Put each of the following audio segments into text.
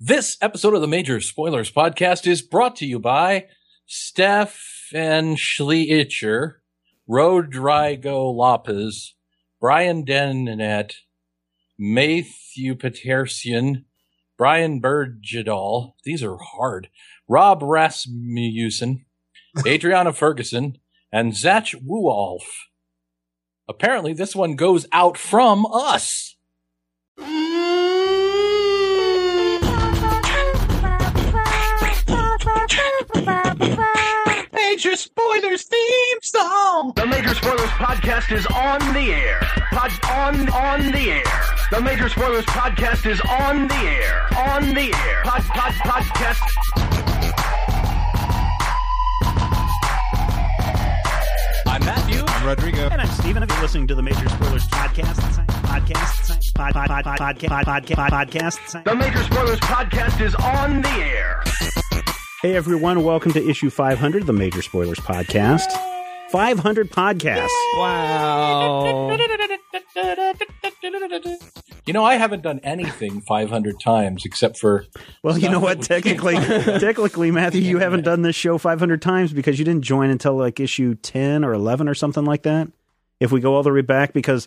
This episode of the Major Spoilers Podcast is brought to you by Stephen Schleicher, Rodrigo Lopez, Brian Dennet, Matthew Petersian, Brian Bergedal, these are hard, Rob Rasmussen, Adriana Ferguson, and Zach Wuolf. Apparently this one goes out from us. Major Spoilers theme song. The Major Spoilers Podcast is on the air. On the air. The Major Spoilers Podcast is on the air. On the air. Podcast. I'm Matthew. I'm Rodrigo. And I'm Steven. If you're listening to the Major Spoilers Podcast. The Major Spoilers Podcast is on the air. Hey everyone, welcome to issue 500, the Major Spoilers Podcast. 500 podcasts. Yay! Wow. You know, I haven't done anything 500 times except for... Well, you know what? Technically, Matthew, you haven't done this show 500 times because you didn't join until like issue 10 or 11 or something like that. If we go all the way back, because,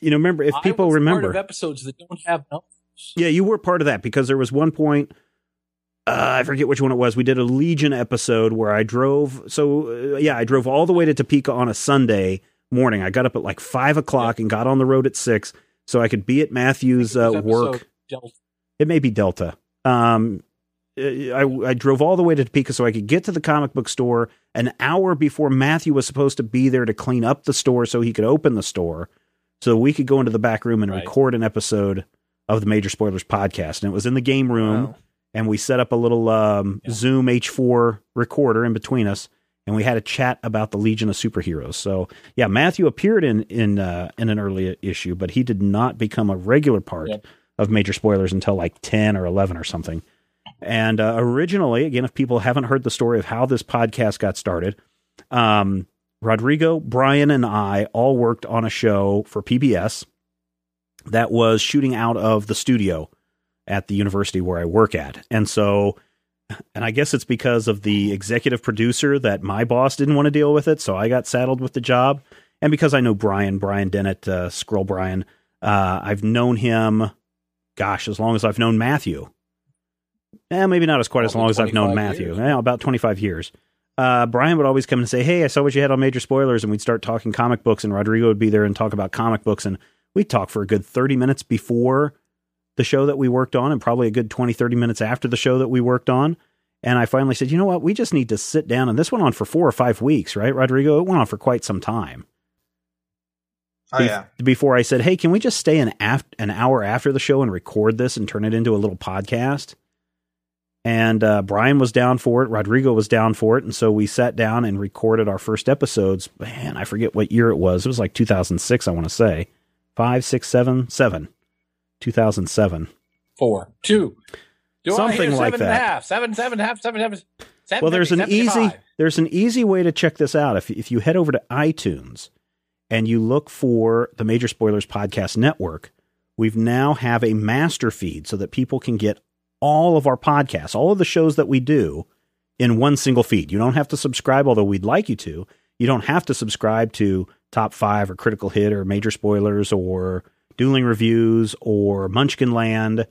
you know, remember, if people remember... part of episodes that don't have numbers. Yeah, you were part of that because there was one point... I forget which one it was. We did a Legion episode where I drove. So, I drove all the way to Topeka on a Sunday morning. I got up at like 5 o'clock and got on the road at 6 so I could be at Matthew's work. Delta. It may be Delta. I drove all the way to Topeka so I could get to the comic book store an hour before Matthew was supposed to be there to clean up the store so he could open the store so we could go into the back room and record an episode of the Major Spoilers Podcast. And it was in the game room. Wow. And we set up a little Zoom H4 recorder in between us, and we had a chat about the Legion of Superheroes. So, yeah, Matthew appeared in an early issue, but he did not become a regular part of Major Spoilers until like 10 or 11 or something. And originally, again, if people haven't heard the story of how this podcast got started, Rodrigo, Brian, and I all worked on a show for PBS that was shooting out of the studio at the university where I work at. And so, and I guess it's because of the executive producer that my boss didn't want to deal with it. So I got saddled with the job. And because I know Brian Dennett, Skrull Brian, I've known him, gosh, as long as I've known Matthew. Maybe not as quite as long as I've known Matthew. About 25 years. Brian would always come and say, hey, I saw what you had on Major Spoilers. And we'd start talking comic books, and Rodrigo would be there and talk about comic books. And we'd talk for a good 30 minutes before the show that we worked on, and probably a good 20, 30 minutes after the show that we worked on. And I finally said, you know what? We just need to sit down. And this went on for 4 or 5 weeks, right, Rodrigo? It went on for quite some time. Oh, yeah. Before I said, hey, can we just stay an hour after the show and record this and turn it into a little podcast? And Brian was down for it. Rodrigo was down for it. And so we sat down and recorded our first episodes. Man, I forget what year it was. It was like 2006, I want to say. 5, 6, 7. 2007. 4, 2. Something like that. Seven and a half. Well, there's an easy way to check this out. If you head over to iTunes and you look for the Major Spoilers Podcast Network, we've now have a master feed so that people can get all of our podcasts, all of the shows that we do in one single feed. You don't have to subscribe, although we'd like you to. You don't have to subscribe to Top 5 or Critical Hit or Major Spoilers or Dueling Reviews or Munchkin Land.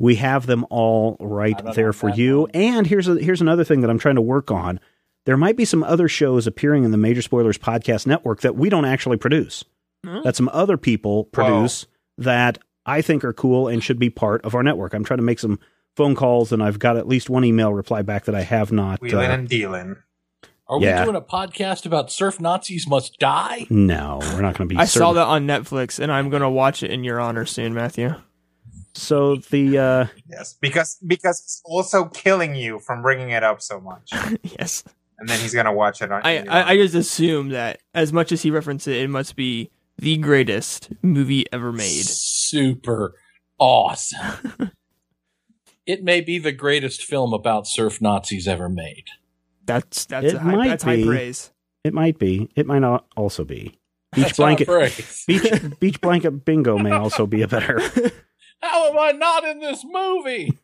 We have them all right there for you. And here's another thing that I'm trying to work on. There might be some other shows appearing in the Major Spoilers Podcast Network that we don't actually produce, that some other people produce that I think are cool and should be part of our network. I'm trying to make some phone calls, and I've got at least one email reply back that I have not. Wheeling and dealing. Are we doing a podcast about Surf Nazis Must Die? No, we're not going to be. I saw that on Netflix, and I'm going to watch it in your honor soon, Matthew. So the yes, because it's also killing you from bringing it up so much. Yes, and then he's gonna watch it on. I just assume that as much as he referenced it, it must be the greatest movie ever made. Super awesome. It may be the greatest film about surf Nazis ever made. That's high praise. It might be. It might not also be. Beach Blanket Bingo may also be a better. How am I not in this movie?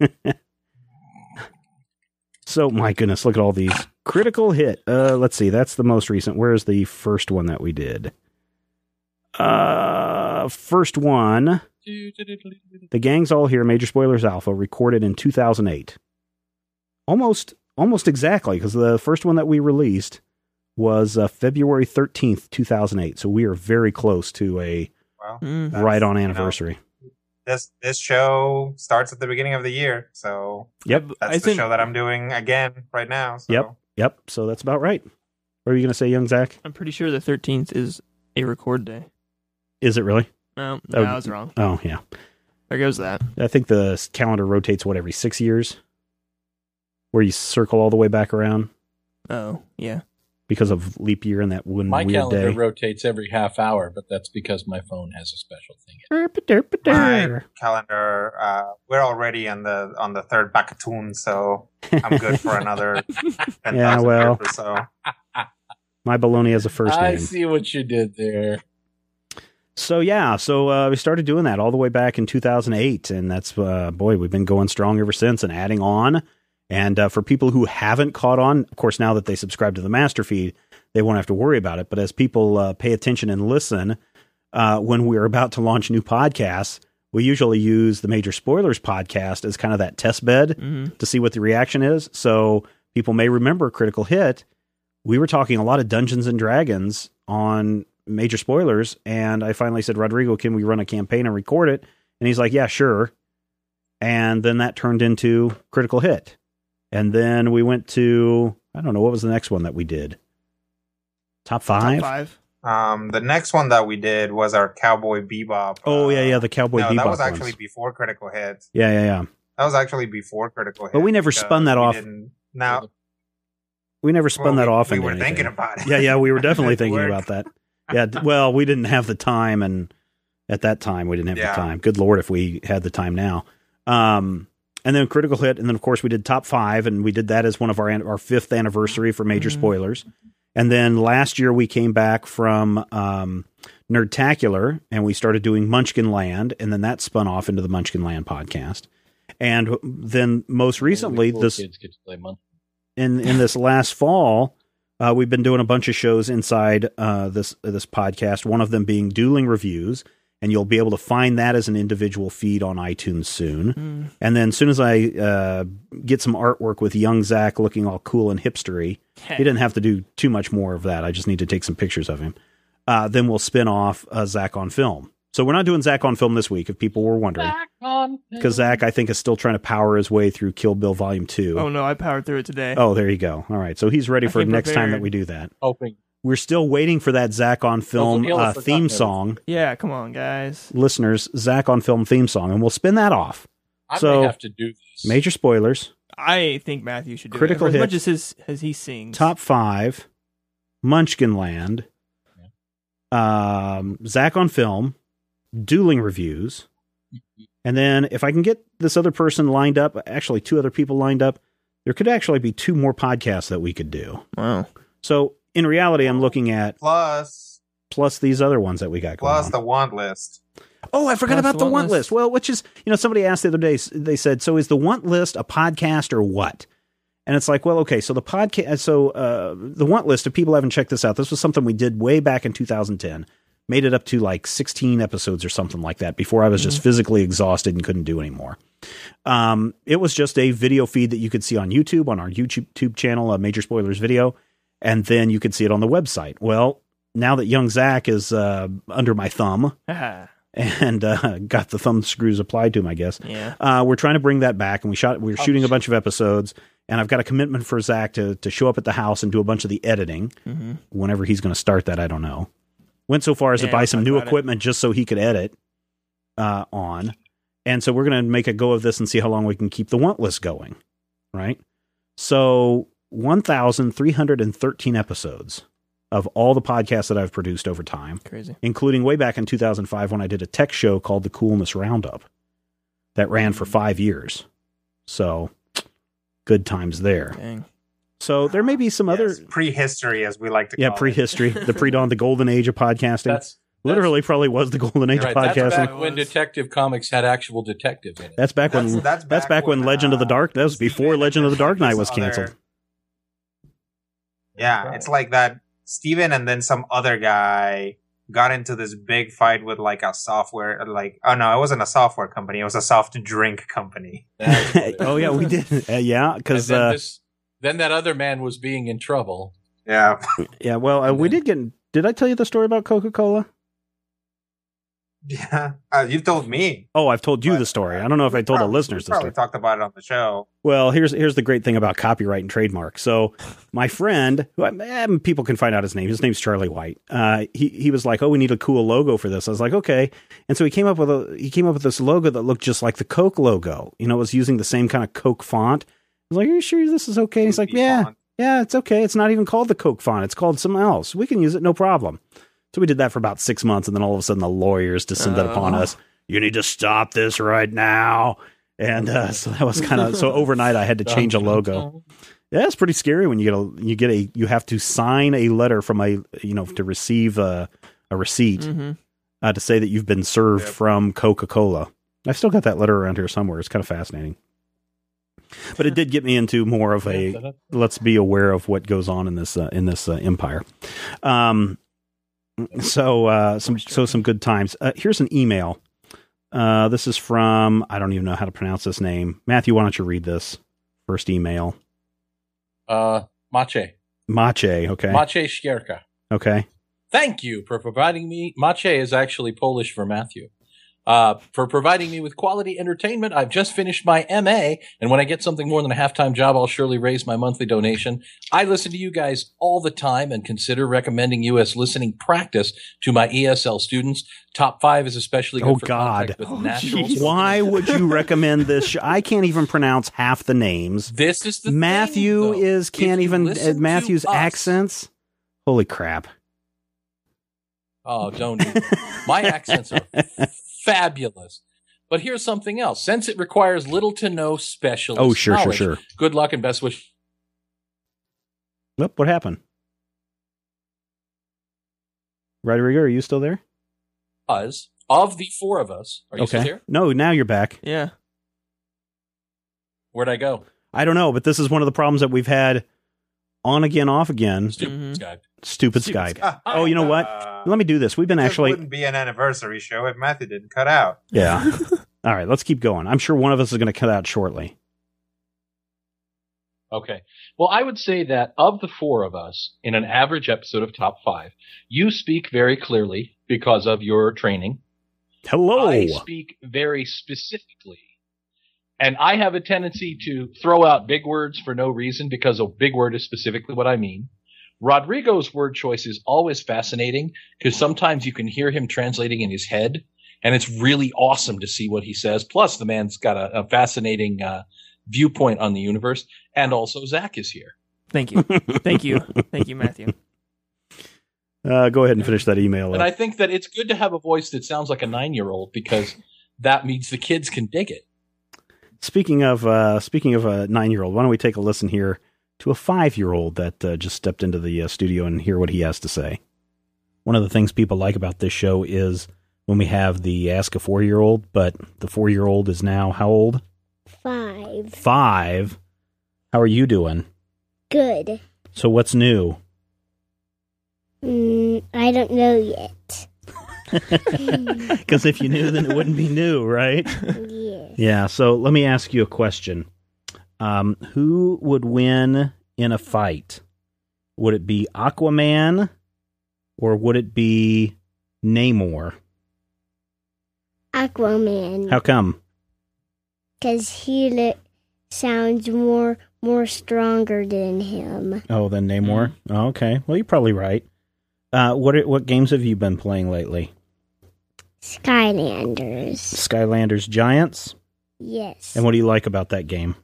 So, my goodness, look at all these. Critical Hit. Let's see. That's the most recent. Where's the first one that we did? First one. The Gang's All Here, Major Spoilers Alpha, recorded in 2008. Almost exactly, because the first one that we released was February 13th, 2008. So we are very close to a right-on anniversary. This show starts at the beginning of the year, so that's the show that I'm doing again right now. So. Yep. So that's about right. What are you going to say, young Zach? I'm pretty sure the 13th is a record day. Is it really? No, I was wrong. Oh, yeah. There goes that. I think the calendar rotates, every 6 years? Where you circle all the way back around? Oh, yeah. Because of leap year and that one weird day. My calendar rotates every half hour, but that's because my phone has a special thing. My calendar, we're already on the third Bakatoon, so I'm good for another 10,000 or so. My baloney has a first name. I see what you did there. So, we started doing that all the way back in 2008, and that's, we've been going strong ever since and adding on. And for people who haven't caught on, of course, now that they subscribe to the master feed, they won't have to worry about it. But as people pay attention and listen, when we're about to launch new podcasts, we usually use the Major Spoilers Podcast as kind of that test bed to see what the reaction is. So people may remember Critical Hit. We were talking a lot of Dungeons and Dragons on Major Spoilers. And I finally said, Rodrigo, can we run a campaign and record it? And he's like, yeah, sure. And then that turned into Critical Hit. And then we went to, I don't know, what was the next one that we did? Top 5? The next one that we did was our Cowboy Bebop. Oh, yeah, the Cowboy Bebop. That was actually before Critical Hit. Yeah. That was actually before Critical Hit. But we never spun that off. We never spun that off. We were thinking about it. Yeah, we were definitely thinking about that. Yeah, well, we didn't have the time, and at that time, we didn't have the time. Good Lord, if we had the time now. And then Critical Hit, and then, of course, we did Top 5, and we did that as one of our 5th anniversary for Major Spoilers. And then last year we came back from Nerdtacular, and we started doing Munchkin Land, and then that spun off into the Munchkin Land podcast. And then most recently, this kids get to play in this last fall, we've been doing a bunch of shows inside this podcast, one of them being Dueling Reviews. And you'll be able to find that as an individual feed on iTunes soon. And then as soon as I get some artwork with young Zach looking all cool and hipstery, he didn't have to do too much more of that. I just need to take some pictures of him. Then we'll spin off Zach on Film. So we're not doing Zach on Film this week, if people were wondering. Because Zach, I think, is still trying to power his way through Kill Bill Volume 2. Oh, no, I powered through it today. Oh, there you go. All right, so he's ready for next time that we do that. Hoping. We're still waiting for that Zach on Film theme song. Yeah, come on, guys. Listeners, Zach on Film theme song, and we'll spin that off. I may have to do this. Major Spoilers. I think Matthew should do Critical Hit. As much as he sings. Top 5, Munchkin Land, Zach on Film, Dueling Reviews, and then if I can get this other person lined up, actually 2 other people lined up, there could actually be 2 more podcasts that we could do. Wow. So... in reality, I'm looking at plus these other ones that we got going on. The want list. Oh, I forgot about the want list. Well, which is, somebody asked the other day, they said, so is the want list a podcast or what? And it's like, well, okay, so the podcast, the want list, if people haven't checked this out, this was something we did way back in 2010, made it up to like 16 episodes or something like that before I was just physically exhausted and couldn't do anymore. It was just a video feed that you could see on YouTube, on our YouTube channel, a Major Spoilers Video. And then you could see it on the website. Well, now that young Zach is under my thumb and got the thumb screws applied to him, I guess, we're trying to bring that back. And we're shooting a bunch of episodes. And I've got a commitment for Zach to show up at the house and do a bunch of the editing. Whenever he's going to start that, I don't know. Went so far as to buy some new equipment just so he could edit on. And so we're going to make a go of this and see how long we can keep the want list going, right? So 1,313 episodes of all the podcasts that I've produced over time. Crazy. Including way back in 2005 when I did a tech show called the Coolness Roundup that ran for 5 years. So good times there. Dang. So there may be some other... prehistory, as we like to call it. Yeah, prehistory. The pre-dawn, the golden age of podcasting. Literally probably was the golden age of podcasting. That's back when Detective Comics had actual detective in it. That's back when Legend of the Dark... That was before Legend of the Dark Knight was canceled. Yeah, it's like that. Steven and then some other guy got into this big fight with like a software, like, oh no, it wasn't a software company. It was a soft drink company. Oh yeah, we did. Yeah. Cause then that other man was being in trouble. Yeah. Yeah. Well, we did did I tell you the story about Coca-Cola? Yeah. You've told me. Oh, I've told you the story. I don't know if I told the listeners the story. We talked about it on the show. Well, here's the great thing about copyright and trademark. So my friend, people can find out his name. His name's Charlie White. He was like, oh, we need a cool logo for this. I was like, okay. And so he came up with this logo that looked just like the Coke logo. You know, it was using the same kind of Coke font. I was like, are you sure this is okay? He's like, yeah, it's okay. It's not even called the Coke font. It's called something else. We can use it. No problem. So we did that for about 6 months, and then all of a sudden the lawyers descended upon us. You need to stop this right now. And so that was kind of so overnight I had to change a logo. Yeah, it's pretty scary when you have to sign a letter from to receive a receipt to say that you've been served from Coca-Cola. I've still got that letter around here somewhere. It's kind of fascinating. But it did get me into more of a let's be aware of what goes on in this empire. So some good times. Here's an email. This is from, I don't even know how to pronounce this name. Matthew, why don't you read this first email? Maciej, okay. Maciej Skierka. Okay. Thank you for providing me. Maciej is actually Polish for Matthew. For providing me with quality entertainment. I've just finished my MA, and when I get something more than a half-time job, I'll surely raise my monthly donation. I listen to you guys all the time and consider recommending you as listening practice to my ESL students. Top 5 is especially good for contact with naturals. Geez. Why would you recommend this show? I can't even pronounce half the names. This is the Matthew thing, is can't even Matthew's accents. Holy crap. Oh, don't even. My accents are fabulous. But here's something else. Since it requires little to no specialist knowledge. Oh, sure. Good luck and best wish. Nope, what happened? Rodrigo, are you still there? Us. Of the four of us. Are you still here? No, now you're back. Yeah. Where'd I go? I don't know, but this is one of the problems that we've had on again, off again. Stupid Skype. Oh, you know what? Let me do this. We've been actually... It wouldn't be an anniversary show if Matthew didn't cut out. Yeah. All right, let's keep going. I'm sure one of us is going to cut out shortly. Okay. Well, I would say that of the four of us, in an average episode of Top 5, you speak very clearly because of your training. Hello. I speak very specifically. And I have a tendency to throw out big words for no reason because a big word is specifically what I mean. Rodrigo's word choice is always fascinating because sometimes you can hear him translating in his head, and it's really awesome to see what he says. Plus, the man's got a fascinating viewpoint on the universe, and also Zach is here. Thank you. Thank you. Thank you, Matthew. Go ahead and finish that email. And I think that it's good to have a voice that sounds like a 9-year-old because that means the kids can dig it. Speaking of a 9-year-old, why don't we take a listen here to a 5-year-old that just stepped into the studio and hear what he has to say. One of the things people like about this show is when we have the Ask a 4-year-old, but the 4-year-old is now how old? 5. 5? How are you doing? Good. So what's new? I don't know yet. Because if you knew, then it wouldn't be new, right? Yeah. Yeah, so let me ask you a question. Who would win in a fight? Would it be Aquaman, or would it be Namor? Aquaman. How come? Because he sounds more stronger than him. Oh, than Namor? Oh, okay. Well, you're probably right. What games have you been playing lately? Skylanders. Skylanders Giants? Yes. And what do you like about that game?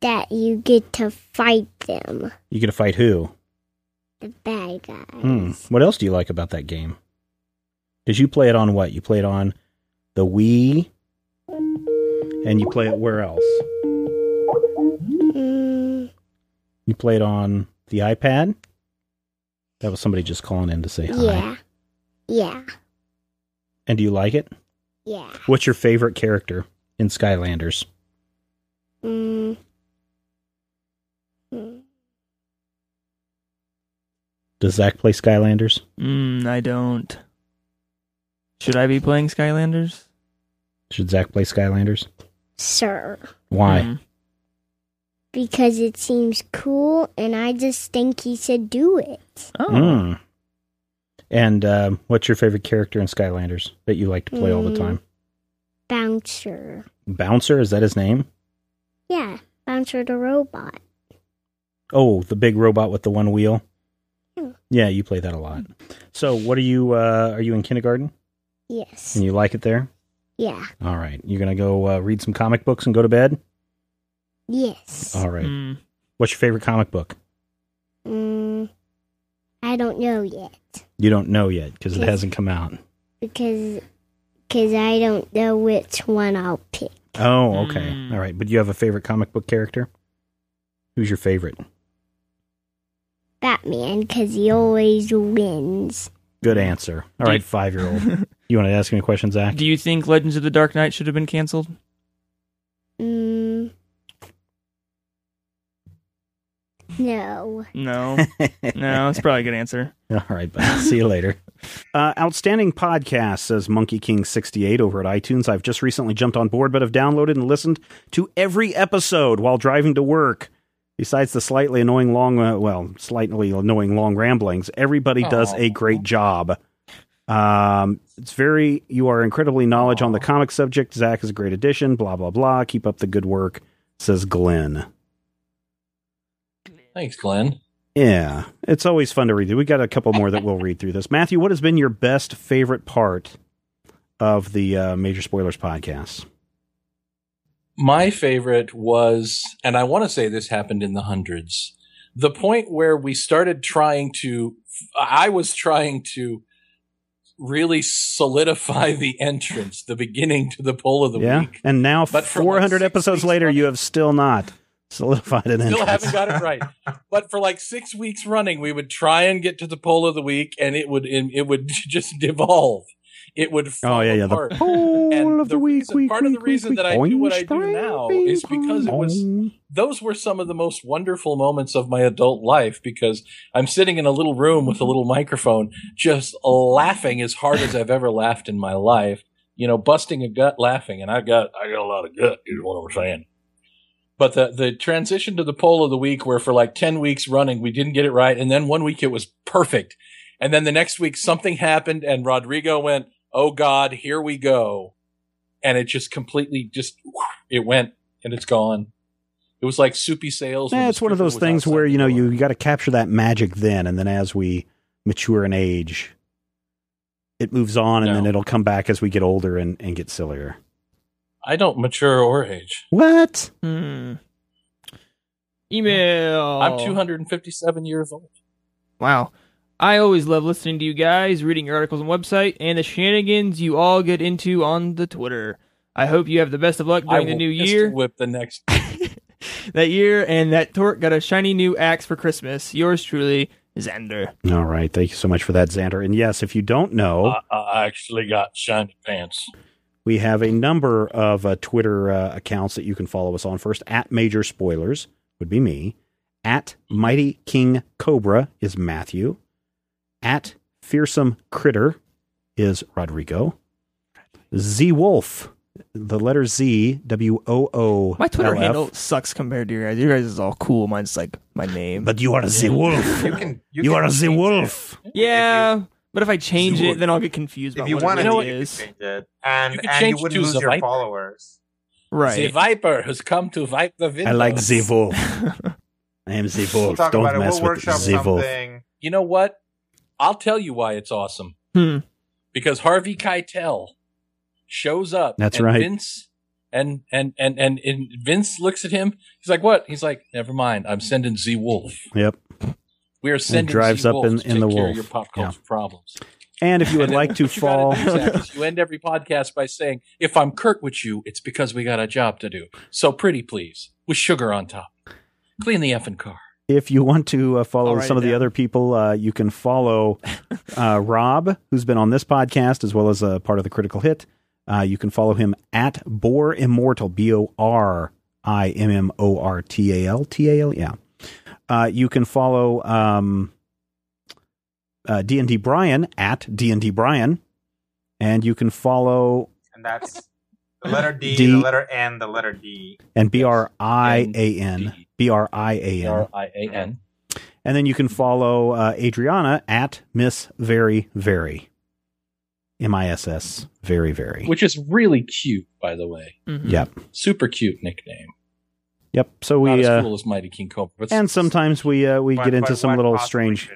That you get to fight them. You get to fight who? The bad guys. What else do you like about that game? Because you play it on what? You play it on the Wii, and you play it where else? You play it on the iPad? That was somebody just calling in to say hi. Yeah. Yeah. And do you like it? Yeah. What's your favorite character in Skylanders? Does Zach play Skylanders? I don't. Should I be playing Skylanders? Should Zach play Skylanders? Sure. Why? Because it seems cool, and I just think he should do it. Oh. And what's your favorite character in Skylanders that you like to play all the time? Bouncer. Bouncer? Is that his name? Yeah, Bouncer the robot. Oh, the big robot with the one wheel? Yeah, you play that a lot. So, what are you in kindergarten? Yes. And you like it there? Yeah. All right. You're going to go read some comic books and go to bed? Yes. All right. What's your favorite comic book? I don't know yet. You don't know yet because it hasn't come out. Because I don't know which one I'll pick. Oh, okay. All right. But do you have a favorite comic book character? Who's your favorite? Batman, because he always wins. Good answer. All right, 5-year-old. You want to ask me a question, Zach? Do you think Legends of the Dark Knight should have been canceled? No. No. No, it's probably a good answer. All right, bye. See you later. Outstanding podcast, says Monkey King 68 over at iTunes. I've just recently jumped on board, but have downloaded and listened to every episode while driving to work. Besides the slightly annoying long ramblings, everybody does a great job. You are incredibly knowledgeable on the comic subject. Zach is a great addition, blah, blah, blah. Keep up the good work, says Glenn. Thanks, Glenn. Yeah, it's always fun to read. We got a couple more that we'll read through this. Matthew, what has been your best favorite part of the Major Spoilers podcast? My favorite was, and I want to say this happened in the hundreds, the point where we started I was trying to really solidify the entrance, the beginning to the poll of the week. And now, but 400 episodes later, you have still not solidified an entrance. Still haven't got it right. But for like 6 weeks running, we would try and get to the poll of the week, and it would just devolve. It would fall apart. Part of the reason I do what I do now is because those were some of the most wonderful moments of my adult life, because I'm sitting in a little room with a little microphone just laughing as hard as I've ever laughed in my life. You know, busting a gut laughing, and I got a lot of gut, is what I'm saying. But the transition to the poll of the week, where for like 10 weeks running we didn't get it right, and then one week it was perfect. And then the next week something happened and Rodrigo went, "Oh God, here we go." And it just completely it went, and it's gone. It was like soupy sales. It's one of those things where, you got to capture that magic then. And then as we mature in age, it moves on and then it'll come back as we get older and get sillier. I don't mature or age. What? Email. I'm 257 years old. Wow. I always love listening to you guys, reading your articles and website, and the shenanigans you all get into on the Twitter. I hope you have the best of luck during the new year. Whip the next that year, and that Torque got a shiny new axe for Christmas. Yours truly, Xander. All right, thank you so much for that, Xander. And yes, if you don't know, I actually got shiny pants. We have a number of Twitter accounts that you can follow us on. First, at Major Spoilers would be me. At Mighty King Cobra is Matthew. At Fearsome Critter is Rodrigo. Z Wolf, the letter Z, W-O-O. My Twitter handle sucks compared to your guys. Your guys is all cool. Mine's like my name. But you are a Z Wolf. You are a Z Wolf. Yeah, but if I change it, then I'll get confused about what it is. If you want to change it, and you wouldn't lose your followers. Right. The Viper has come to wipe the windows. I like Z Wolf. I am Z Wolf. Don't mess with Z Wolf. You know what? I'll tell you why it's awesome. because Harvey Keitel shows up. That's right. Vince and Vince looks at him. He's like, "What?" He's like, "Never mind. I'm sending Z Wolf." Yep. We are sending drives Z up Wolf in to the care wolf. Of your pop culture problems. And if you would like to fall, you end every podcast by saying, "If I'm curt with you, it's because we got a job to do. So pretty, please, with sugar on top. Clean the effing car." If you want to follow some of the other people, you can follow Rob, who's been on this podcast as well as a part of the Critical Hit. You can follow him at Bor Immortal, BORIMMORTAL. Yeah. You can follow D&D Brian at D&D Brian, and you can follow, and that's the letter D, the letter N, the letter D, and BRIAN. And then you can follow Adriana at Miss Very Very, MISS Very Very, which is really cute, by the way. Mm-hmm. Yep, super cute nickname. Yep. So we not as cool as Mighty King Cobra, and sometimes we get into some little strange.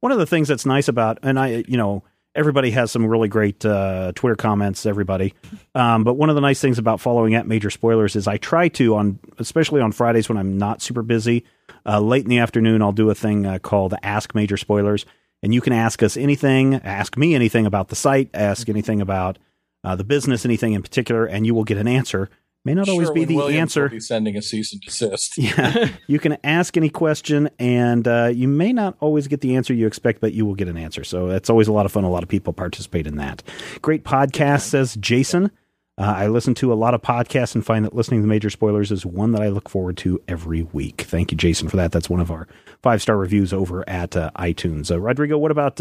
One of the things that's nice about, and everybody has some really great Twitter comments, everybody. But one of the nice things about following at Major Spoilers is I try to, especially on Fridays when I'm not super busy, late in the afternoon, I'll do a thing called Ask Major Spoilers. And you can ask us anything, ask me anything about the site, ask anything about the business, anything in particular, and you will get an answer. May not always be the Williams answer. Will be sending a cease and desist. Yeah, you can ask any question, and you may not always get the answer you expect, but you will get an answer. So that's always a lot of fun. A lot of people participate in that. Great podcast, says Jason. I listen to a lot of podcasts and find that listening to Major Spoilers is one that I look forward to every week. Thank you, Jason, for that. That's one of our 5-star reviews over at iTunes. Rodrigo, what about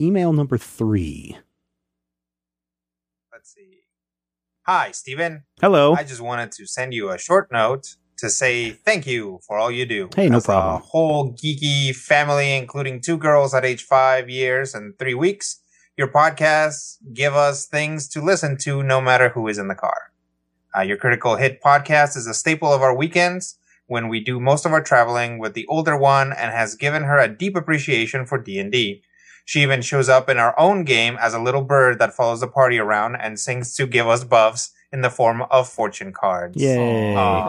email number 3? Hi, Stephen. Hello. I just wanted to send you a short note to say thank you for all you do. Hey, no problem. A whole geeky family, including 2 girls at age 5 years and 3 weeks, your podcasts give us things to listen to no matter who is in the car. Your Critical Hit podcast is a staple of our weekends when we do most of our traveling with the older one and has given her a deep appreciation for D&D. She even shows up in our own game as a little bird that follows the party around and sings to give us buffs in the form of fortune cards. Yay.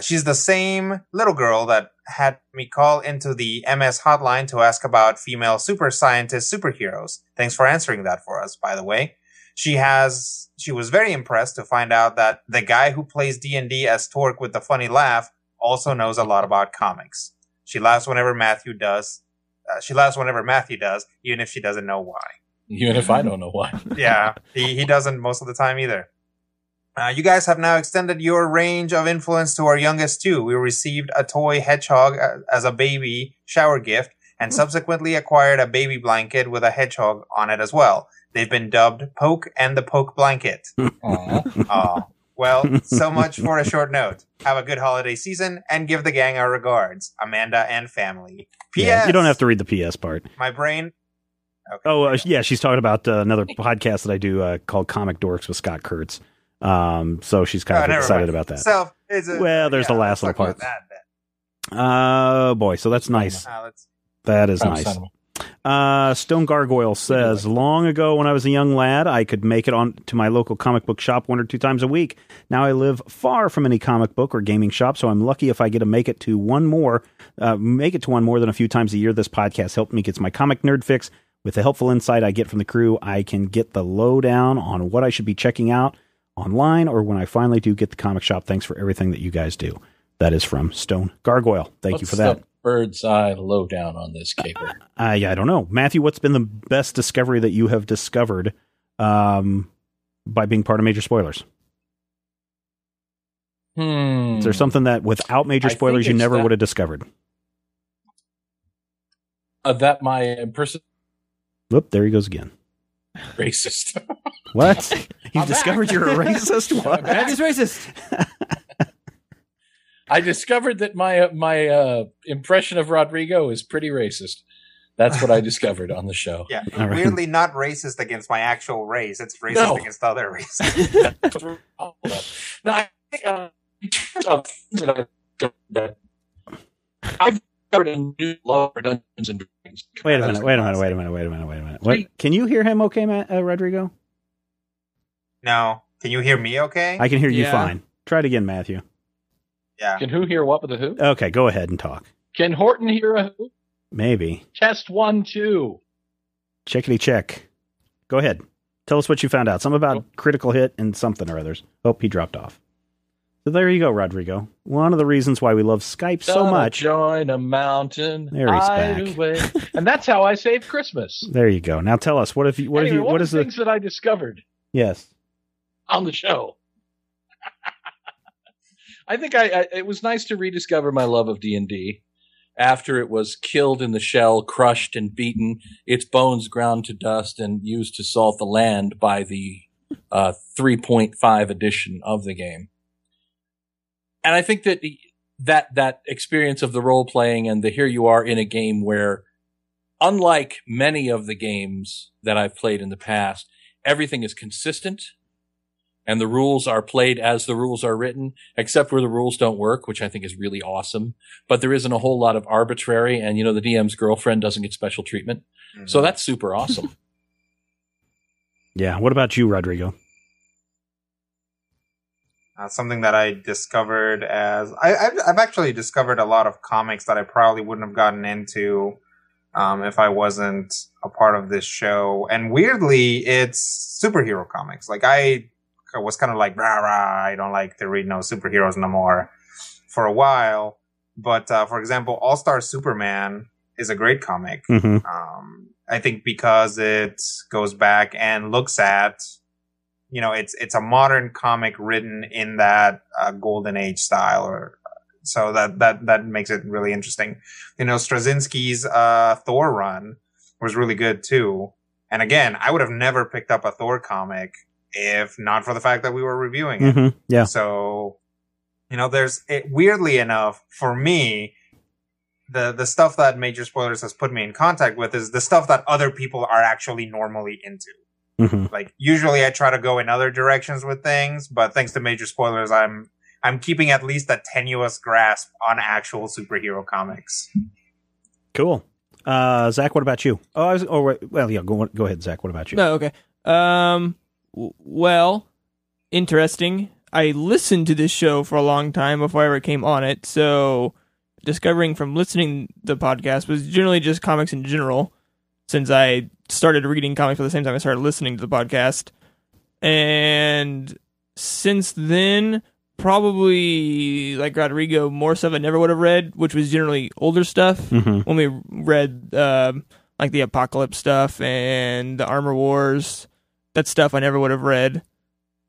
She's the same little girl that had me call into the MS hotline to ask about female super scientist superheroes. Thanks for answering that for us, by the way. She was very impressed to find out that the guy who plays D&D as Torque with the funny laugh also knows a lot about comics. She laughs whenever Matthew does. Even if she doesn't know why. Even if I don't know why. Yeah, he doesn't most of the time either. You guys have now extended your range of influence to our youngest too. We received a toy hedgehog as a baby shower gift and subsequently acquired a baby blanket with a hedgehog on it as well. They've been dubbed Poke and the Poke Blanket. Aww. Well, so much for a short note. Have a good holiday season and give the gang our regards, Amanda and family. P.S. Yeah, you don't have to read the P.S. part. My brain. Okay, she's talking about another podcast that I do called Comic Dorks with Scott Kurtz. So she's kind of excited about that. So there's the last little part. Boy, so that's nice. That is nice. Stone Gargoyle says, long ago when I was a young lad, I could make it on to my local comic book shop 1 or 2 times a week. Now I live far from any comic book or gaming shop, so I'm lucky if I get to make it to one more than a few times a year. This podcast helped me get my comic nerd fix. With the helpful insight I get from the crew, I can get the lowdown on what I should be checking out online or when I finally do get the comic shop. Thanks for everything that you guys do. That is from Stone Gargoyle. Thank you for that. Bird's eye lowdown on this caper. I don't know. Matthew, what's been the best discovery that you have discovered by being part of Major Spoilers? Is there something that without Major Spoilers you never would have discovered? That my impersonation. Whoop, there he goes again. Racist. What? You've discovered you're a racist? What? Matthew's racist. I discovered that my impression of Rodrigo is pretty racist. That's what I discovered on the show. Yeah, right. Weirdly not racist against my actual race. It's racist against other races. No, I discovered a new love for Dungeons and changed. Wait a minute. What? Can you hear him okay, Matt, Rodrigo? No. Can you hear me okay? I can hear you fine. Try it again, Matthew. Yeah. Can who hear what with a who? Okay, go ahead and talk. Can Horton hear a who? Maybe. Test 1, 2. Checkity check. Go ahead. Tell us what you found out. Something about Critical Hit and something or others. Oh, he dropped off. So there you go, Rodrigo. One of the reasons why we love Skype so much. Join a mountain. There he's back. And that's how I save Christmas. There you go. Now tell us, what are the things that I discovered? Yes. On the show. I think it was nice to rediscover my love of D&D after it was killed in the shell, crushed and beaten, its bones ground to dust and used to salt the land by the 3.5 edition of the game. And I think that that experience of the role-playing and the here you are in a game where, unlike many of the games that I've played in the past, everything is consistent and the rules are played as the rules are written, except where the rules don't work, which I think is really awesome. But there isn't a whole lot of arbitrary, and, you know, the DM's girlfriend doesn't get special treatment. Mm-hmm. So that's super awesome. Yeah. What about you, Rodrigo? Something that I discovered as I've actually discovered a lot of comics that I probably wouldn't have gotten into if I wasn't a part of this show. And weirdly, it's superhero comics. Like I was kind of like, rah, I don't like to read no superheroes no more for a while. But for example, All-Star Superman is a great comic. Mm-hmm. I think because it goes back and looks at, you know, it's a modern comic written in that golden age style, so that makes it really interesting. You know, Straczynski's Thor run was really good too. And again, I would have never picked up a Thor comic if not for the fact that we were reviewing it. Mm-hmm. Yeah. So, you know, weirdly enough, for me, the stuff that Major Spoilers has put me in contact with is the stuff that other people are actually normally into. Mm-hmm. Like usually I try to go in other directions with things, but thanks to Major Spoilers, I'm keeping at least a tenuous grasp on actual superhero comics. Cool. Zach, what about you? Go ahead, Zach. What about you? No, okay. Well, interesting. I listened to this show for a long time before I ever came on it, so discovering from listening to the podcast was generally just comics in general, since I started reading comics at the same time I started listening to the podcast. And since then, probably, like Rodrigo, more stuff I never would have read, which was generally older stuff. Mm-hmm. When we read, like, the Apocalypse stuff and the Armor Wars, that's stuff I never would have read.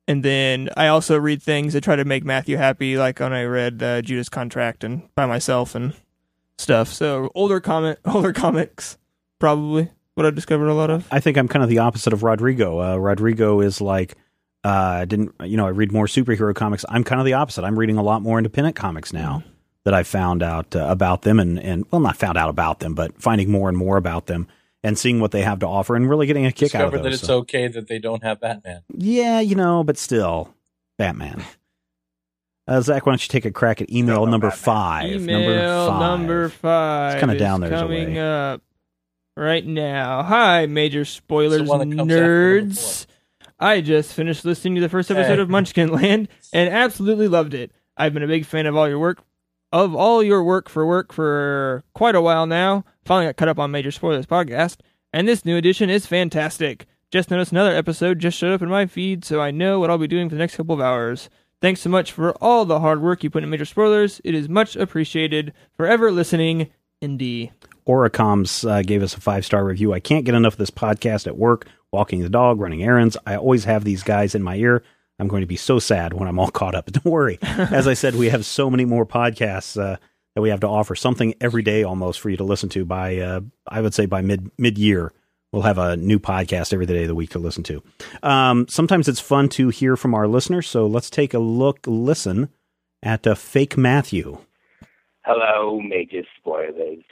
And then I also read things that try to make Matthew happy, like when I read Judas Contract and by myself and stuff. So older comics, probably. What I've discovered a lot of. I think I'm kind of the opposite of Rodrigo. Rodrigo is like, I read more superhero comics. I'm kind of the opposite. I'm reading a lot more independent comics now that I've found out about them and not found out about them, but finding more and more about them and seeing what they have to offer and really getting a kick out of it. Discovered that it's okay that they don't have Batman. Yeah, you know, but still, Batman. Zach, why don't you take a crack at email number Batman. 5? Number 5. It's kind of down there. Coming up. Right now. Hi, Major Spoilers nerds. I just finished listening to the first episode of Munchkin Land and absolutely loved it. I've been a big fan of all your work for quite a while now. Finally got caught up on Major Spoilers podcast, and this new edition is fantastic. Just noticed another episode just showed up in my feed, so I know what I'll be doing for the next couple of hours. Thanks so much for all the hard work you put in Major Spoilers. It is much appreciated. Forever listening, Indy. Oracoms gave us a 5-star review. I can't get enough of this podcast at work, walking the dog, running errands. I always have these guys in my ear. I'm going to be so sad when I'm all caught up. Don't worry. As I said, we have so many more podcasts that we have to offer, something every day almost for you to listen to by, I would say by mid-year. We'll have a new podcast every day of the week to listen to. Sometimes it's fun to hear from our listeners. So let's take a listen at Fake Matthew. Hello, Major Spoilers.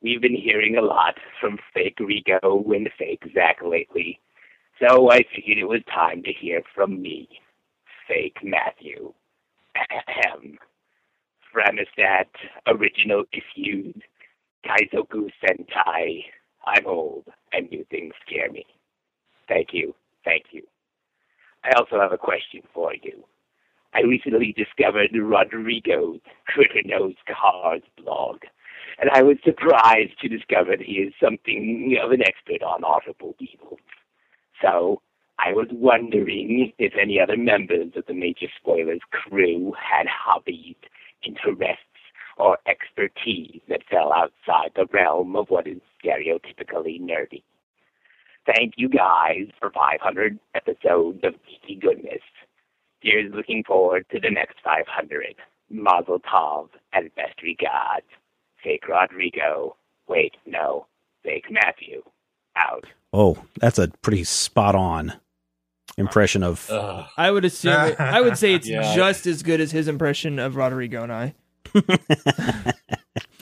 We've been hearing a lot from Fake Rico and Fake Zach lately, so I figured it was time to hear from me, Fake Matthew. Ahem. Framistat, original issues, Kaizoku Sentai. I'm old, and new things scare me. Thank you. I also have a question for you. I recently discovered Rodrigo's Critter Nose Cars blog, and I was surprised to discover that he is something of an expert on automobiles. So, I was wondering if any other members of the Major Spoilers crew had hobbies, interests, or expertise that fell outside the realm of what is stereotypically nerdy. Thank you guys for 500 episodes of geeky goodness. Here's looking forward to the next 500. Mazel tov and best regards. Fake Rodrigo. Wait, no. Fake Matthew. Out. Oh, that's a pretty spot on impression of... I would assume... I would say it's just as good as his impression of Rodrigo and I.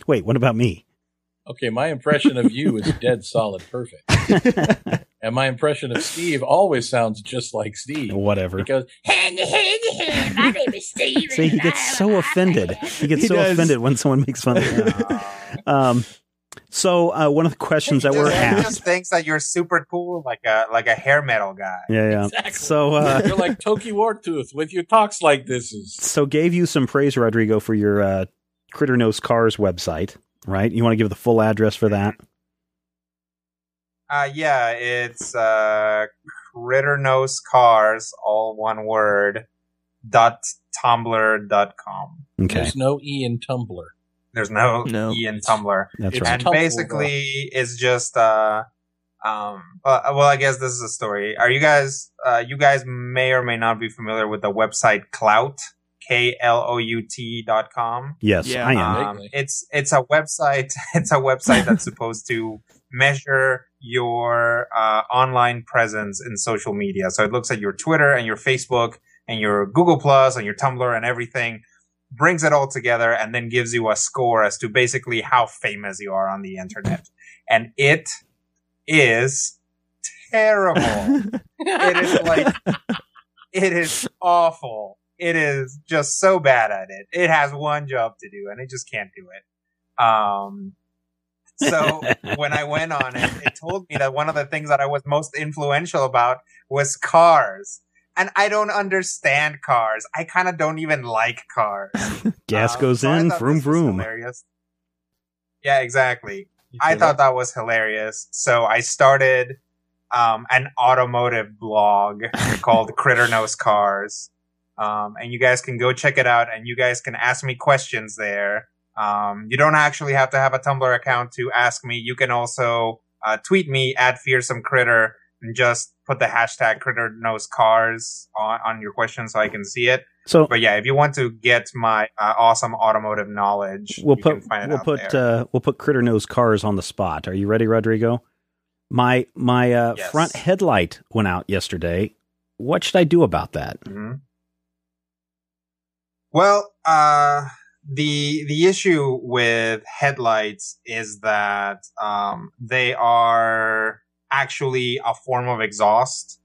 Wait, what about me? Okay, my impression of you is dead solid perfect. And my impression of Steve always sounds just like Steve. Whatever. Because hey, my name is Steve. See, he gets so offended. He gets so offended when someone makes fun of him. So one of the questions that we're asked, he just thinks that you're super cool, like a hair metal guy. Yeah. Exactly. So you're like Toki Wartooth with your talks like this. So gave you some praise, Rodrigo, for your Critter Nose Cars website, right? You want to give the full address for that? Yeah, it's Critter Nose Cars, all one word. .tumblr.com. Okay. There's no E in Tumblr. There's no E in Tumblr. That's right. And basically, it's just, I guess this is a story. Are you guys may or may not be familiar with the website Klout, KLOUT.com? Yes, yeah, I am. It's a website that's supposed to measure your online presence in social media. So it looks at your Twitter and your Facebook and your Google Plus and your Tumblr and everything. Brings it all together and then gives you a score as to basically how famous you are on the internet. And it is terrible. It is awful. It is just so bad at it. It has one job to do and it just can't do it. So when I went on it, it told me that one of the things that I was most influential about was cars. And I don't understand cars. I kind of don't even like cars. Gas goes in, vroom, vroom. Hilarious. Yeah, exactly. I thought that was hilarious. So I started an automotive blog called Critter Nose Cars. And you guys can go check it out and you guys can ask me questions there. You don't actually have to have a Tumblr account to ask me. You can also tweet me at FearsomeCritter and just put the hashtag Critter Nose Cars on your question so I can see it. So, but yeah, if you want to get my awesome automotive knowledge, we'll put Critter Nose Cars on the spot. Are you ready, Rodrigo? My front headlight went out yesterday. What should I do about that? Mm-hmm. Well, the issue with headlights is that they are actually a form of exhaust.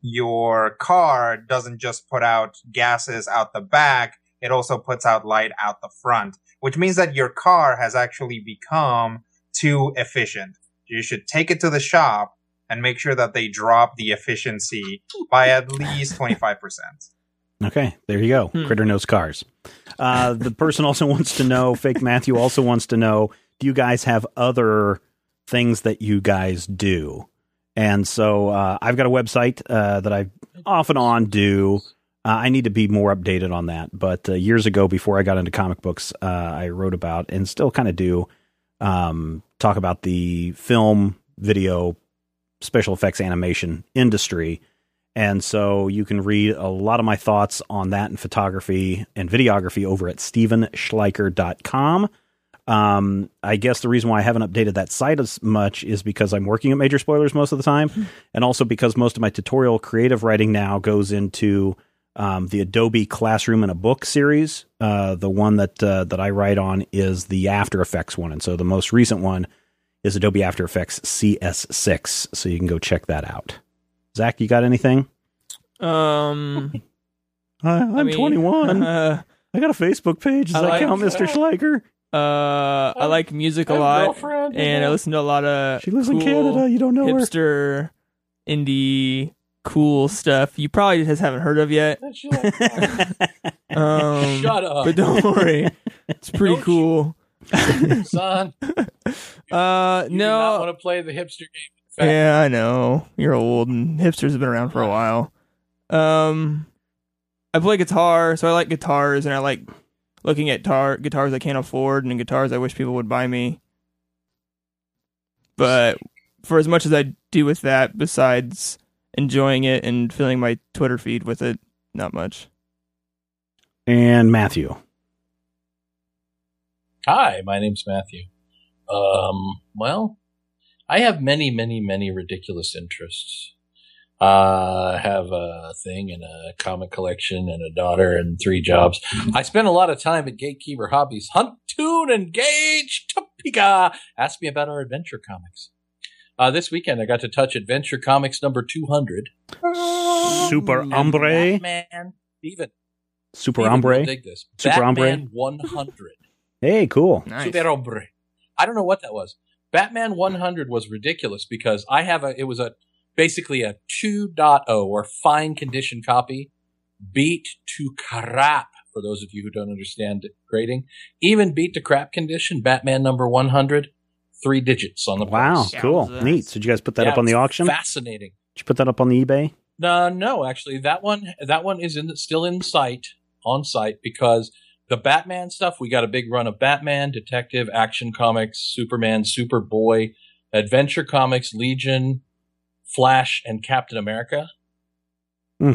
Your car doesn't just put out gases out the back, it also puts out light out the front, which means that your car has actually become too efficient. You should take it to the shop and make sure that they drop the efficiency by at least 25%. Okay, there you go. Critter Nose Cars. The person also wants to know, Fake Matthew also wants to know, do you guys have other things that you guys do? And so I've got a website that I off and on do. I need to be more updated on that. But years ago, before I got into comic books, I wrote about and still kind of do talk about the film, video, special effects, animation industry. And so you can read a lot of my thoughts on that and photography and videography over at stephenschleicher.com. I guess the reason why I haven't updated that site as much is because I'm working at Major Spoilers most of the time. And also because most of my tutorial creative writing now goes into, the Adobe Classroom in a Book series. The one that I write on is the After Effects one. And so the most recent one is Adobe After Effects CS6. So you can go check that out. Zach, you got anything? I'm 21. I got a Facebook page. Does that count, Mr. Schleicher? I like music a lot, and I listen to a lot of she lives cool in Canada. You don't know hipster, her. Indie, cool stuff you probably just haven't heard of yet. Shut up! But don't worry, it's pretty cool. Son, you do not want to play the hipster game. Yeah, I know you're old, and hipsters have been around for a while. I play guitar, so I like guitars, and I like looking at guitars I can't afford and guitars I wish people would buy me. But for as much as I do with that, besides enjoying it and filling my Twitter feed with it, not much. And Matthew. Hi, my name's Matthew. Well, I have many, many, many ridiculous interests. I have a thing and a comic collection and a daughter and 3 jobs. I spend a lot of time at Gatekeeper Hobbies. Hunt, Tune, Engage, Topeka. Ask me about our adventure comics. This weekend, I got to touch Adventure Comics number 200. Super Hombre. Batman. Super Hombre. Dig this. Super Batman Hombre. 100. Hey, cool. Nice. Super Hombre. I don't know what that was. Batman 100 was ridiculous because I have a. It was a. Basically a 2.0 or fine condition copy, beat to crap, for those of you who don't understand grading. Even beat to crap condition, Batman number 100, 3 digits on the price. Wow, cool. Neat. So did you guys put that up on the auction? Fascinating. Did you put that up on the eBay? No, actually. That one is still on site, because the Batman stuff, we got a big run of Batman, Detective, Action Comics, Superman, Superboy, Adventure Comics, Legion, Flash, and Captain America. Wow.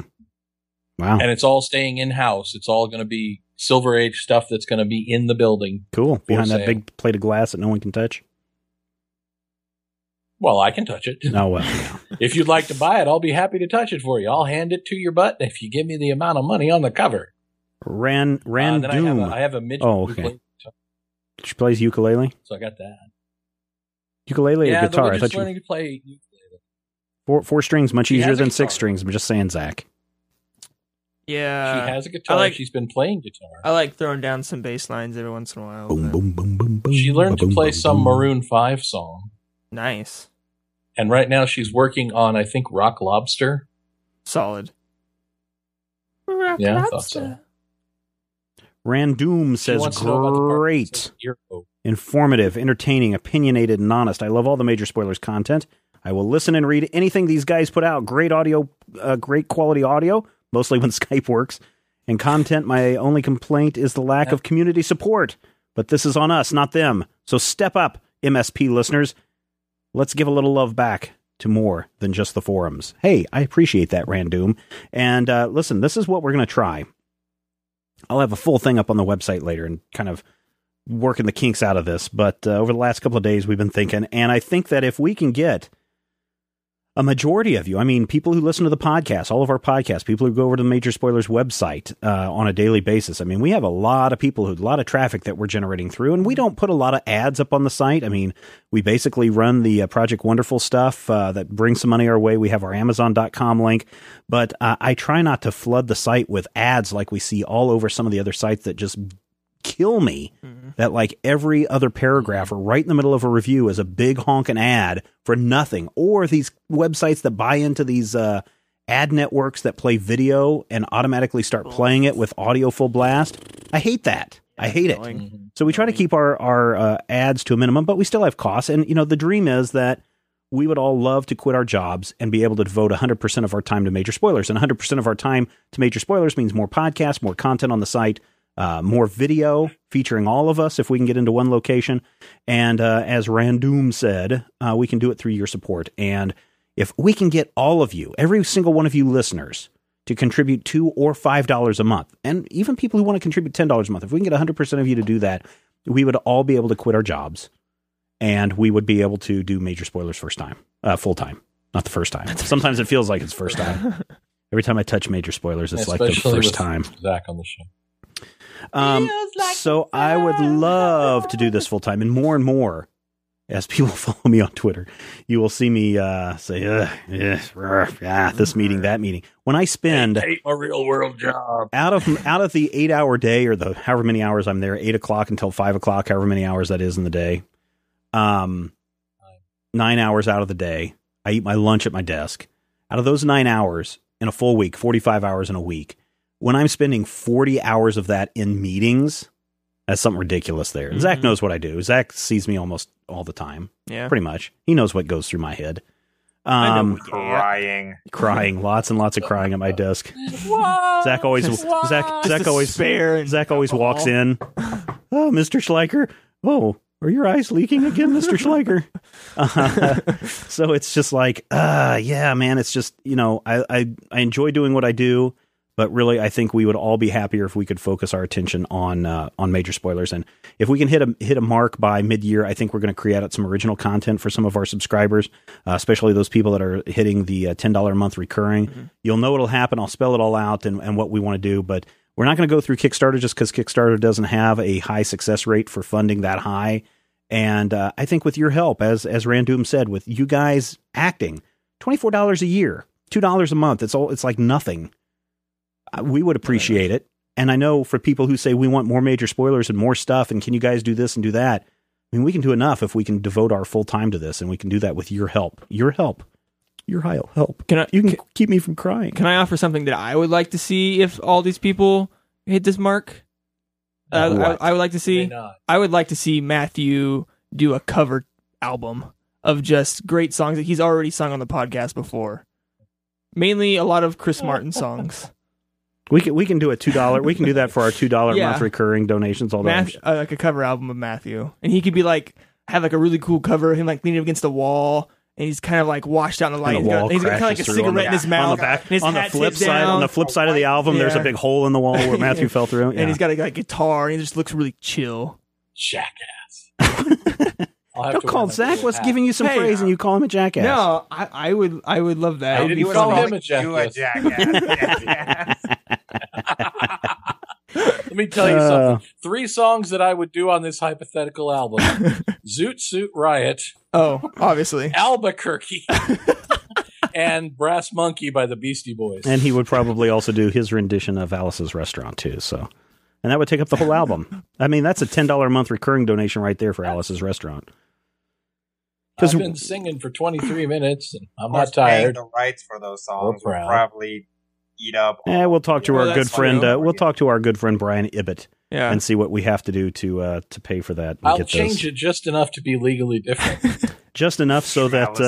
And it's all staying in-house. It's all going to be Silver Age stuff that's going to be in the building. Cool. Behind that big plate of glass that no one can touch? Well, I can touch it. Oh, well. Yeah. If you'd like to buy it, I'll be happy to touch it for you. I'll hand it to your butt if you give me the amount of money on the cover. Doom. I have a midget. Oh, okay. She plays ukulele? So I got that. Ukulele or guitar? I thought you were learning to play ukulele. Four strings, much easier than 6 strings. I'm just saying, Zach. Yeah. She has a guitar. She's been playing guitar. I like throwing down some bass lines every once in a while. Boom, boom, boom, boom, boom. She learned to play some Maroon 5 song. Nice. And right now she's working on, I think, Rock Lobster. Solid. Rock Lobster. I thought so. Randoom says, great. Informative, entertaining, opinionated, and honest. I love all the Major Spoilers content. I will listen and read anything these guys put out. Great audio, great quality audio, mostly when Skype works, and content. My only complaint is the lack of community support, but this is on us, not them. So step up, MSP listeners. Let's give a little love back to more than just the forums. Hey, I appreciate that, Randoom. And listen, this is what we're going to try. I'll have a full thing up on the website later and kind of working the kinks out of this. But over the last couple of days, we've been thinking, and I think that if we can get a majority of you, I mean, people who listen to the podcast, all of our podcasts, people who go over to the Major Spoilers website on a daily basis. I mean, we have a lot of people, a lot of traffic that we're generating through, and we don't put a lot of ads up on the site. I mean, we basically run the Project Wonderful stuff that brings some money our way. We have our Amazon.com link, but I try not to flood the site with ads like we see all over some of the other sites that just kill me. Mm-hmm. That like every other paragraph or right in the middle of a review is a big honking ad for nothing, or these websites that buy into these ad networks that play video and automatically start playing it with audio full blast. I hate that. I hate it. So we try to keep our ads to a minimum, but we still have costs. And, you know, the dream is that we would all love to quit our jobs and be able to devote 100% of our time to Major Spoilers. And 100% of our time to Major Spoilers means more podcasts, more content on the site, more video featuring all of us if we can get into one location. And as Randoom said, we can do it through your support. And if we can get all of you, every single one of you listeners, to contribute $2 or $5 a month, and even people who want to contribute $10 a month, if we can get 100% of you to do that, we would all be able to quit our jobs, and we would be able to do Major Spoilers full time, not the first time. Sometimes it feels like it's first time. Every time I touch Major Spoilers, it's like the first time. Zach on the show. So I would love to do this full time, and more As people follow me on Twitter, you will see me say, this meeting, that meeting. When I spend I hate my real world job out of the 8 hour day or the however many hours I'm there, 8 o'clock until 5 o'clock, however many hours that is in the day, 9 hours out of the day, I eat my lunch at my desk. Out of those 9 hours in a full week, 45 hours in a week, when I'm spending 40 hours of that in meetings, that's something ridiculous there. Mm-hmm. Zach knows what I do. Zach sees me almost all the time. Yeah. Pretty much. He knows what goes through my head. Crying. Lots and lots of crying at my desk. What? Zach always walks in. Oh, Mr. Schleicher. Oh, are your eyes leaking again, Mr. Schleicher? So it's just like, yeah, man, it's just, you know, I enjoy doing what I do. But really, I think we would all be happier if we could focus our attention on major spoilers. And if we can hit a mark by mid-year, I think we're going to create out some original content for some of our subscribers, especially those people that are hitting the $10 a month recurring. Mm-hmm. You'll know it'll happen. I'll spell it all out and what we want to do. But we're not going to go through Kickstarter just because Kickstarter doesn't have a high success rate for funding that high. And I think with your help, as Randoom said, with you guys acting, $24 a year, $2 a month, it's like nothing. We would appreciate it. And I know for people who say we want more major spoilers and more stuff and can you guys do this and do that, I mean, we can do enough if we can devote our full time to this, and we can do that with your help. Your help. You can keep me from crying. Can I offer something that I would like to see if all these people hit this mark? I would like to see Matthew do a cover album of just great songs that he's already sung on the podcast before. Mainly a lot of Chris Martin songs. We can do a $2. We can do that for our $2 a month recurring donations. All that like a cover album of Matthew, and he could be like have like a really cool cover of him like leaning against the wall, and he's kind of like washed out in the light. He's got kind of like a cigarette in his mouth. On the flip side of the album, there's a big hole in the wall where Matthew fell through. Yeah. And he's got a like, guitar, and he just looks really chill. Jackass. Don't call Zach what's giving you some praise and you call him a jackass. No, I would love that. I didn't call him a jackass. Let me tell you something. 3 songs that I would do on this hypothetical album. Zoot Suit Riot. Oh, obviously. Albuquerque. And Brass Monkey by the Beastie Boys. And he would probably also do his rendition of Alice's Restaurant too, so. And that would take up the whole album. I mean, that's a $10 a month recurring donation right there for Alice's Restaurant. I've been singing for 23 minutes, and I'm not tired. The rights for those songs will probably eat up. We'll talk to our good friend. We'll talk to our good friend Brian Ibbett and see what we have to do to pay for that. I'll change it just enough to be legally different, just enough so that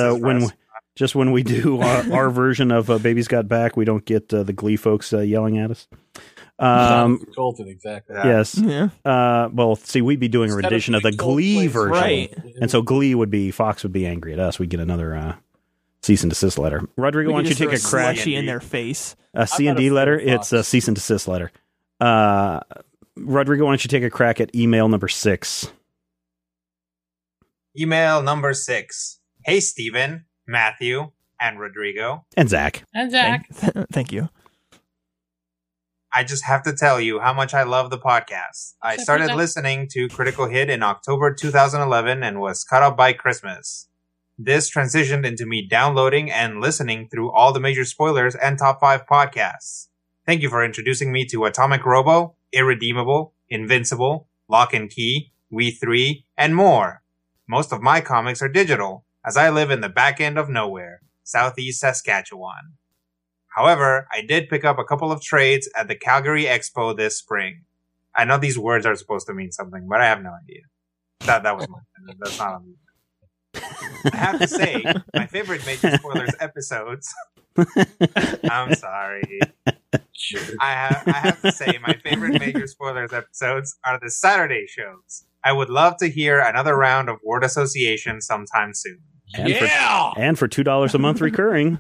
when we do our version of "Baby's Got Back," we don't get the Glee folks yelling at us. Colton, exactly. Yes. Yeah. Well, see, we'd be doing a rendition of the Glee version, right? And so Glee would be Fox would be angry at us. We'd get another cease and desist letter. Rodrigo, why don't you take a crash in their face? A C and D letter. It's a cease and desist letter. Rodrigo, why don't you take a crack at email number 6? Email number 6. Hey, Stephen, Matthew, and Rodrigo, and Zach, Thank you. I just have to tell you how much I love the podcast. I started listening to Critical Hit in October 2011 and was caught up by Christmas. This transitioned into me downloading and listening through all the major spoilers and top 5 podcasts. Thank you for introducing me to Atomic Robo, Irredeemable, Invincible, Lock and Key, We 3, and more. Most of my comics are digital, as I live in the back end of nowhere, southeast Saskatchewan. However, I did pick up a couple of trades at the Calgary Expo this spring. I know these words are supposed to mean something, but I have no idea. That was mine. That's not on me. I have to say, my favorite Major Spoilers episodes... I'm sorry. I have to say, my favorite Major Spoilers episodes are the Saturday shows. I would love to hear another round of word association sometime soon. And for $2 a month recurring...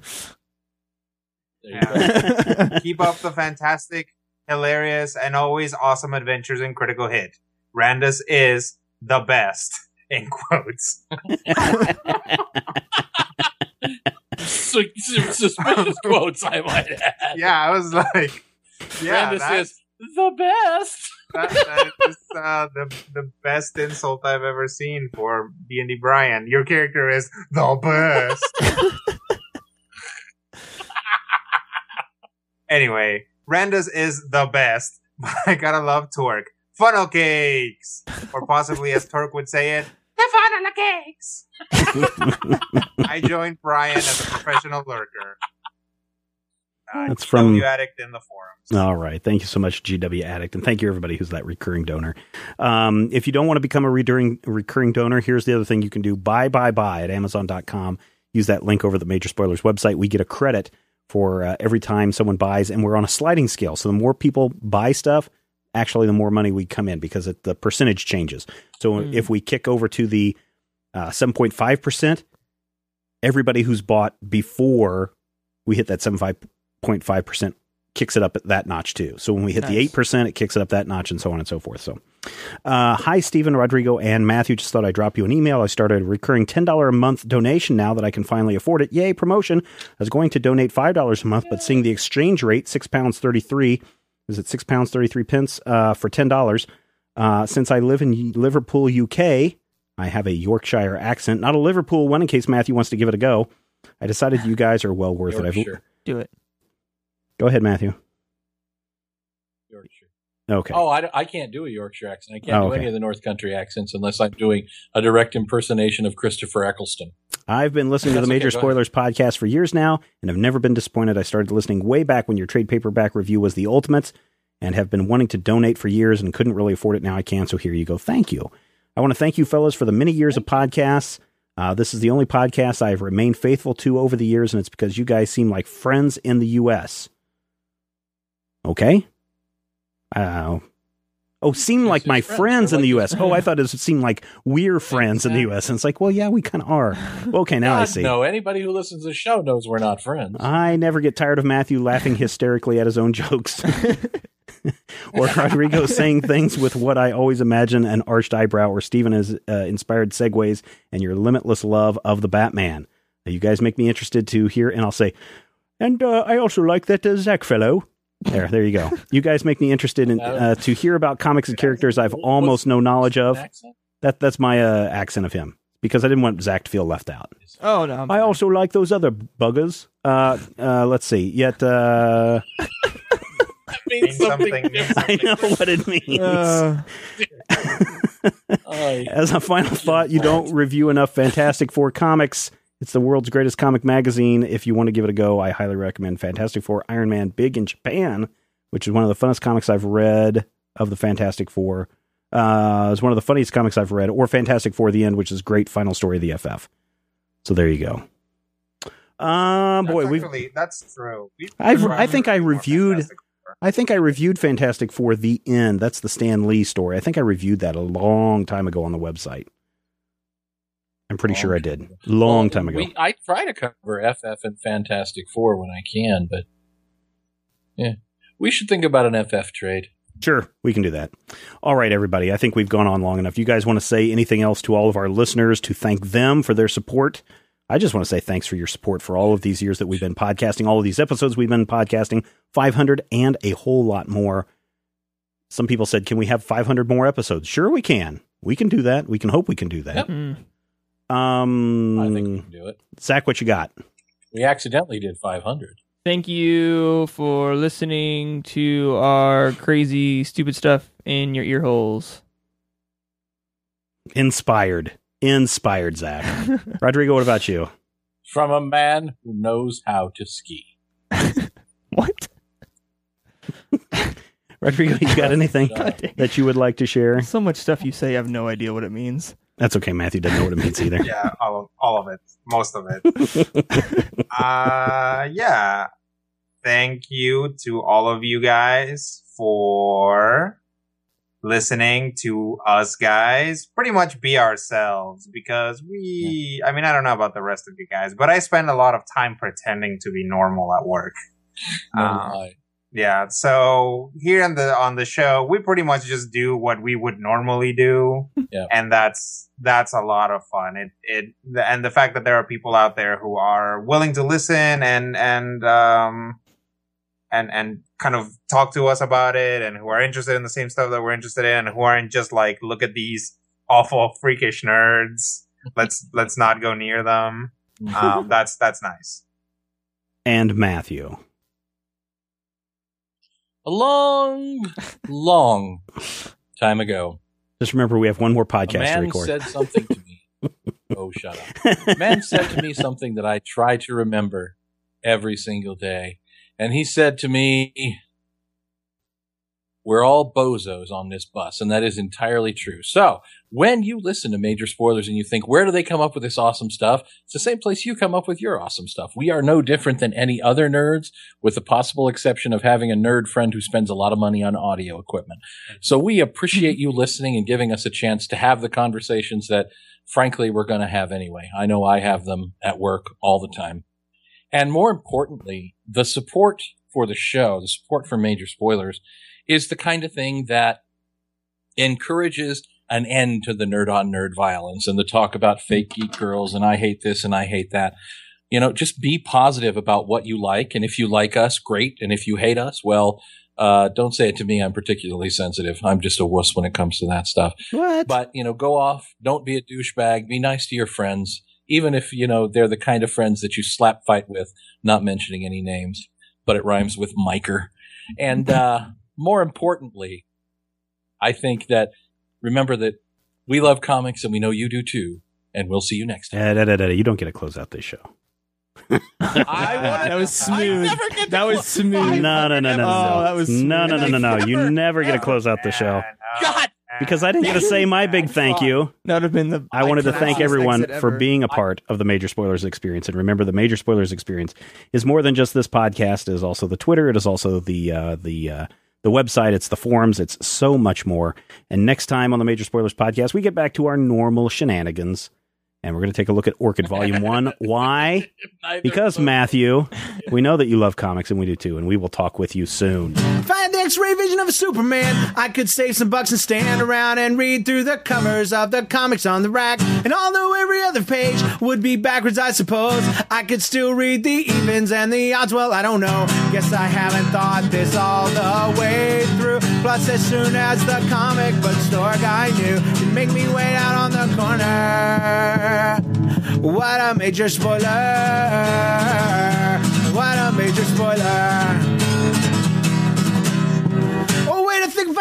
Yeah. Keep up the fantastic, hilarious, and always awesome adventures in Critical Hit. Randus is the best, in quotes. Suspicious quotes, I might add. Yeah, I was like, Randus is the best. That is the best insult I've ever seen for D&D Brian. Your character is the best. Anyway, Randa's is the best. I gotta love Torque. Funnel cakes! Or possibly, as Torque would say it, the funnel cakes! I joined Brian as a professional lurker. That's from GW Addict in the forums. All right. Thank you so much, GW Addict. And thank you, everybody, who's that recurring donor. If you don't want to become a recurring donor, here's the other thing you can do. Buy at Amazon.com. Use that link over the Major Spoilers website. We get a credit for every time someone buys. And we're on a sliding scale. So the more people buy stuff, actually, the more money we come in because the percentage changes. So if we kick over to the 7.5%, everybody who's bought before we hit that 0.5% kicks it up at that notch too. So when we hit the 8%, it kicks it up that notch and so on and so forth. So, hi, Stephen, Rodrigo, and Matthew. Just thought I'd drop you an email. I started a recurring $10 a month donation now that I can finally afford it. Yay, promotion. I was going to donate $5 a month, but seeing the exchange rate, £6.33, is it £6.33 for $10? Since I live in Liverpool, UK, I have a Yorkshire accent, not a Liverpool one in case Matthew wants to give it a go. I decided you guys are well worth Yorkshire. It. Sure. Do it. Go ahead, Matthew. Yorkshire. Okay. Oh, I can't do a Yorkshire accent. I can't do any of the North Country accents unless I'm doing a direct impersonation of Christopher Eccleston. I've been listening to the Major Spoilers podcast for years now, and I've never been disappointed. I started listening way back when your trade paperback review was The Ultimates, and have been wanting to donate for years and couldn't really afford it. Now I can, so here you go. Thank you. I want to thank you, fellas, for the many years of podcasts. This is the only podcast I've remained faithful to over the years, and it's because you guys seem like friends in the U.S. Okay. Seem like my friends in the U.S. Oh, I thought it seemed like we're friends in the U.S. And it's like, well, yeah, we kind of are. Okay, now I see. No, anybody who listens to the show knows we're not friends. I never get tired of Matthew laughing hysterically at his own jokes. Or Rodrigo saying things with what I always imagine an arched eyebrow, or Steven is inspired segues and your limitless love of the Batman. You guys make me interested to hear, and I'll say, and I also like that Zach fellow. There you go. You guys make me interested in to hear about comics and characters I've almost no knowledge of. That's my accent of him, because I didn't want Zach to feel left out. Oh no! I also like those other buggers. Let's see. Yet. Means something different. I know what it means. As a final thought, you don't review enough Fantastic Four comics. It's the world's greatest comic magazine. If you want to give it a go, I highly recommend Fantastic Four Iron Man Big in Japan, which is one of the funnest comics I've read of the Fantastic Four. It's one of the funniest comics I've read, or Fantastic Four: The End, which is great final story of the FF. So there you go. That's true. I think I reviewed Fantastic Four: The End. That's the Stan Lee story. I think I reviewed that a long time ago on the website. I'm pretty sure I did. Long time ago. I try to cover FF and Fantastic Four when I can, but yeah, we should think about an FF trade. Sure, we can do that. All right, everybody. I think we've gone on long enough. You guys want to say anything else to all of our listeners to thank them for their support? I just want to say thanks for your support for all of these years that we've been podcasting, all of these episodes we've been podcasting, 500 and a whole lot more. Some people said, can we have 500 more episodes? Sure, we can. We can do that. We can hope we can do that. Yep. I think we can do it. Zach, what you got? We accidentally did 500. Thank you for listening to our crazy, stupid stuff in your ear holes. Inspired, Zach. Rodrigo, what about you? From a man who knows how to ski. What? Rodrigo, you got anything that you would like to share? So much stuff you say, I have no idea what it means. That's okay, Matthew doesn't know what it means either. Yeah, all of it. Most of it. Yeah. Thank you to all of you guys for listening to us guys pretty much be ourselves, because I mean, I don't know about the rest of you guys, but I spend a lot of time pretending to be normal at work. Yeah, so here on the show, we pretty much just do what we would normally do, and that's a lot of fun. And the fact that there are people out there who are willing to listen and kind of talk to us about it and who are interested in the same stuff that we're interested in, and who aren't just like, look at these awful freakish nerds. Let's not go near them. That's nice. And Matthew. A long time ago. Just remember, we have one more podcast to record. Man said something to me. Oh, shut up. Man said to me something that I try to remember every single day. And he said to me, we're all bozos on this bus. And that is entirely true. So when you listen to Major Spoilers and you think, where do they come up with this awesome stuff? It's the same place you come up with your awesome stuff. We are no different than any other nerds, with the possible exception of having a nerd friend who spends a lot of money on audio equipment. So we appreciate you listening and giving us a chance to have the conversations that, frankly, we're going to have anyway. I know I have them at work all the time. And more importantly, the support for the show, the support for Major Spoilers, is the kind of thing that encourages an end to the nerd-on-nerd violence and the talk about fake geek girls and I hate this and I hate that. You know, just be positive about what you like. And if you like us, great. And if you hate us, well, don't say it to me. I'm particularly sensitive. I'm just a wuss when it comes to that stuff. What? But, you know, go off. Don't be a douchebag. Be nice to your friends. Even if, you know, they're the kind of friends that you slap fight with, not mentioning any names, but it rhymes with Miker. And more importantly, I think that remember that we love comics and we know you do too. And we'll see you next time. You don't get to close out this show. That was smooth. That was smooth. No. You never get to close out the show. God. Because I didn't get to say my big thank you. That would have been the. I wanted to thank everyone for being a part of the Major Spoilers experience. And remember, the Major Spoilers experience is more than just this podcast. It is also the Twitter. It is also the website. It's the forums. It's so much more. And next time on the Major Spoilers podcast, we get back to our normal shenanigans. And we're going to take a look at Orchid Volume 1. Why? Because, Matthew, we know that you love comics, and we do too, and we will talk with you soon. Find the X-ray vision of a Superman. I could save some bucks and stand around and read through the covers of the comics on the rack. And although every other page would be backwards, I suppose, I could still read the evens and the odds. Well, I don't know. Guess I haven't thought this all the way through. Plus, as soon as the comic book store guy knew, it'd make me wait out on the corner. What a major spoiler. What a major spoiler.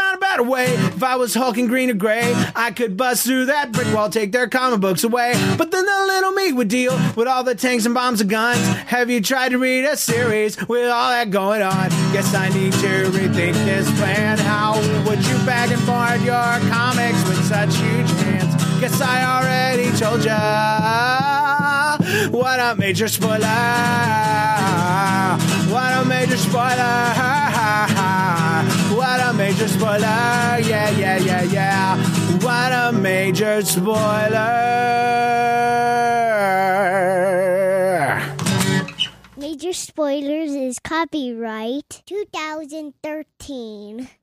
Find a better way. If I was Hulk in green or gray, I could bust through that brick wall, take their comic books away. But then the little me would deal with all the tanks and bombs and guns. Have you tried to read a series with all that going on? Guess I need to rethink this plan. How would you bag and board your comics with such huge hands? Guess I already told ya. What a major spoiler. What a major spoiler. What a major spoiler, yeah. What a major spoiler. Major Spoilers is copyright 2013.